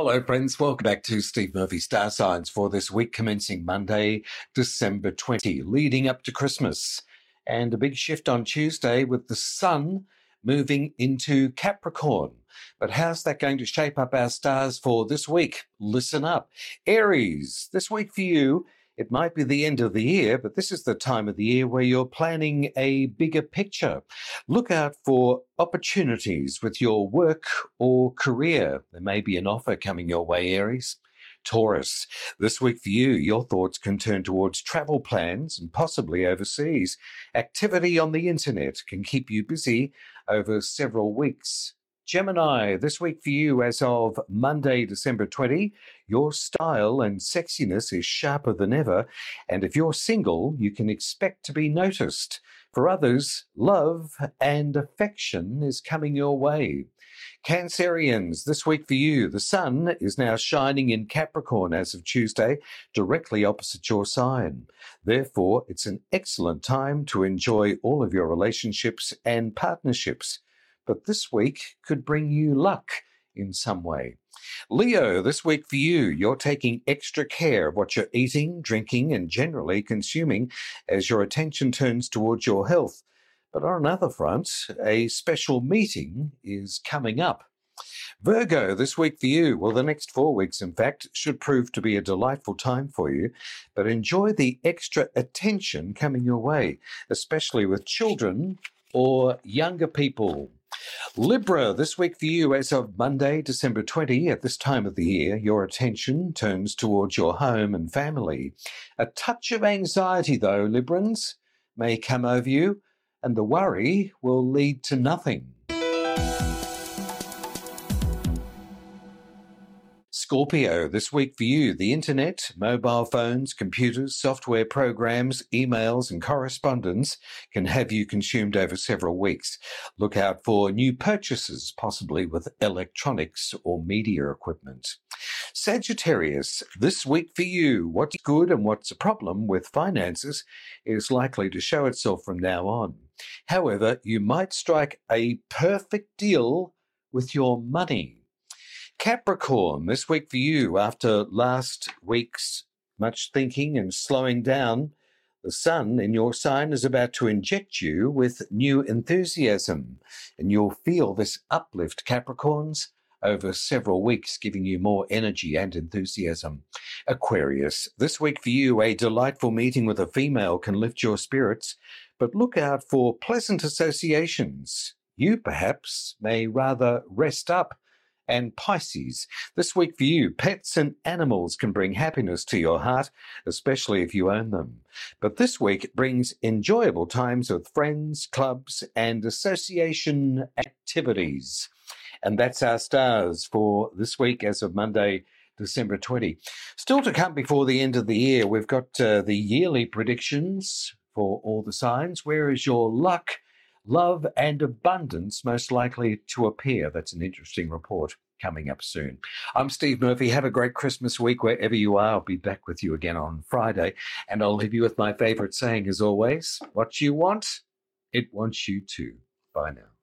Hello friends, welcome back to Steve Murphy Star Signs for this week commencing Monday, December 20, leading up to Christmas. And a big shift on Tuesday with the sun moving into Capricorn. But how's that going to shape up our stars for this week? Listen up. Aries, this week for you, it might be the end of the year, but this is the time of the year where you're planning a bigger picture. Look out for opportunities with your work or career. There may be an offer coming your way, Aries. Taurus, this week for you, your thoughts can turn towards travel plans and possibly overseas. Activity on the internet can keep you busy over several weeks. Gemini, this week for you as of Monday, December 20, your style and sexiness is sharper than ever, and if you're single, you can expect to be noticed. For others, love and affection is coming your way. Cancerians, this week for you, the sun is now shining in Capricorn as of Tuesday, directly opposite your sign. Therefore, it's an excellent time to enjoy all of your relationships and partnerships. But this week could bring you luck in some way. Leo, this week for you, you're taking extra care of what you're eating, drinking, and generally consuming as your attention turns towards your health. But on another front, a special meeting is coming up. Virgo, this week for you, well, the next 4 weeks, in fact, should prove to be a delightful time for you, but enjoy the extra attention coming your way, especially with children or younger people. Libra, this week for you as of Monday, December 20, at this time of the year, your attention turns towards your home and family. A touch of anxiety, though, Librans, may come over you, and the worry will lead to nothing. Scorpio, this week for you, the internet, mobile phones, computers, software programs, emails and correspondence can have you consumed over several weeks. Look out for new purchases, possibly with electronics or media equipment. Sagittarius, this week for you, what's good and what's a problem with finances is likely to show itself from now on. However, you might strike a perfect deal with your money. Capricorn, this week for you, after last week's much thinking and slowing down, the sun in your sign is about to inject you with new enthusiasm, and you'll feel this uplift, Capricorns, over several weeks, giving you more energy and enthusiasm. Aquarius, this week for you, a delightful meeting with a female can lift your spirits, but look out for pleasant associations. You, perhaps, may rather rest up. And Pisces, this week for you, pets and animals can bring happiness to your heart, especially if you own them. But this week it brings enjoyable times with friends, clubs, and association activities. And that's our stars for this week as of Monday, December 20. Still to come before the end of the year, we've got the yearly predictions for all the signs. Where is your luck? Love and abundance most likely to appear. That's an interesting report coming up soon. I'm Steve Murphy. Have a great Christmas week wherever you are. I'll be back with you again on Friday. And I'll leave you with my favourite saying as always, what you want, it wants you too. Bye now.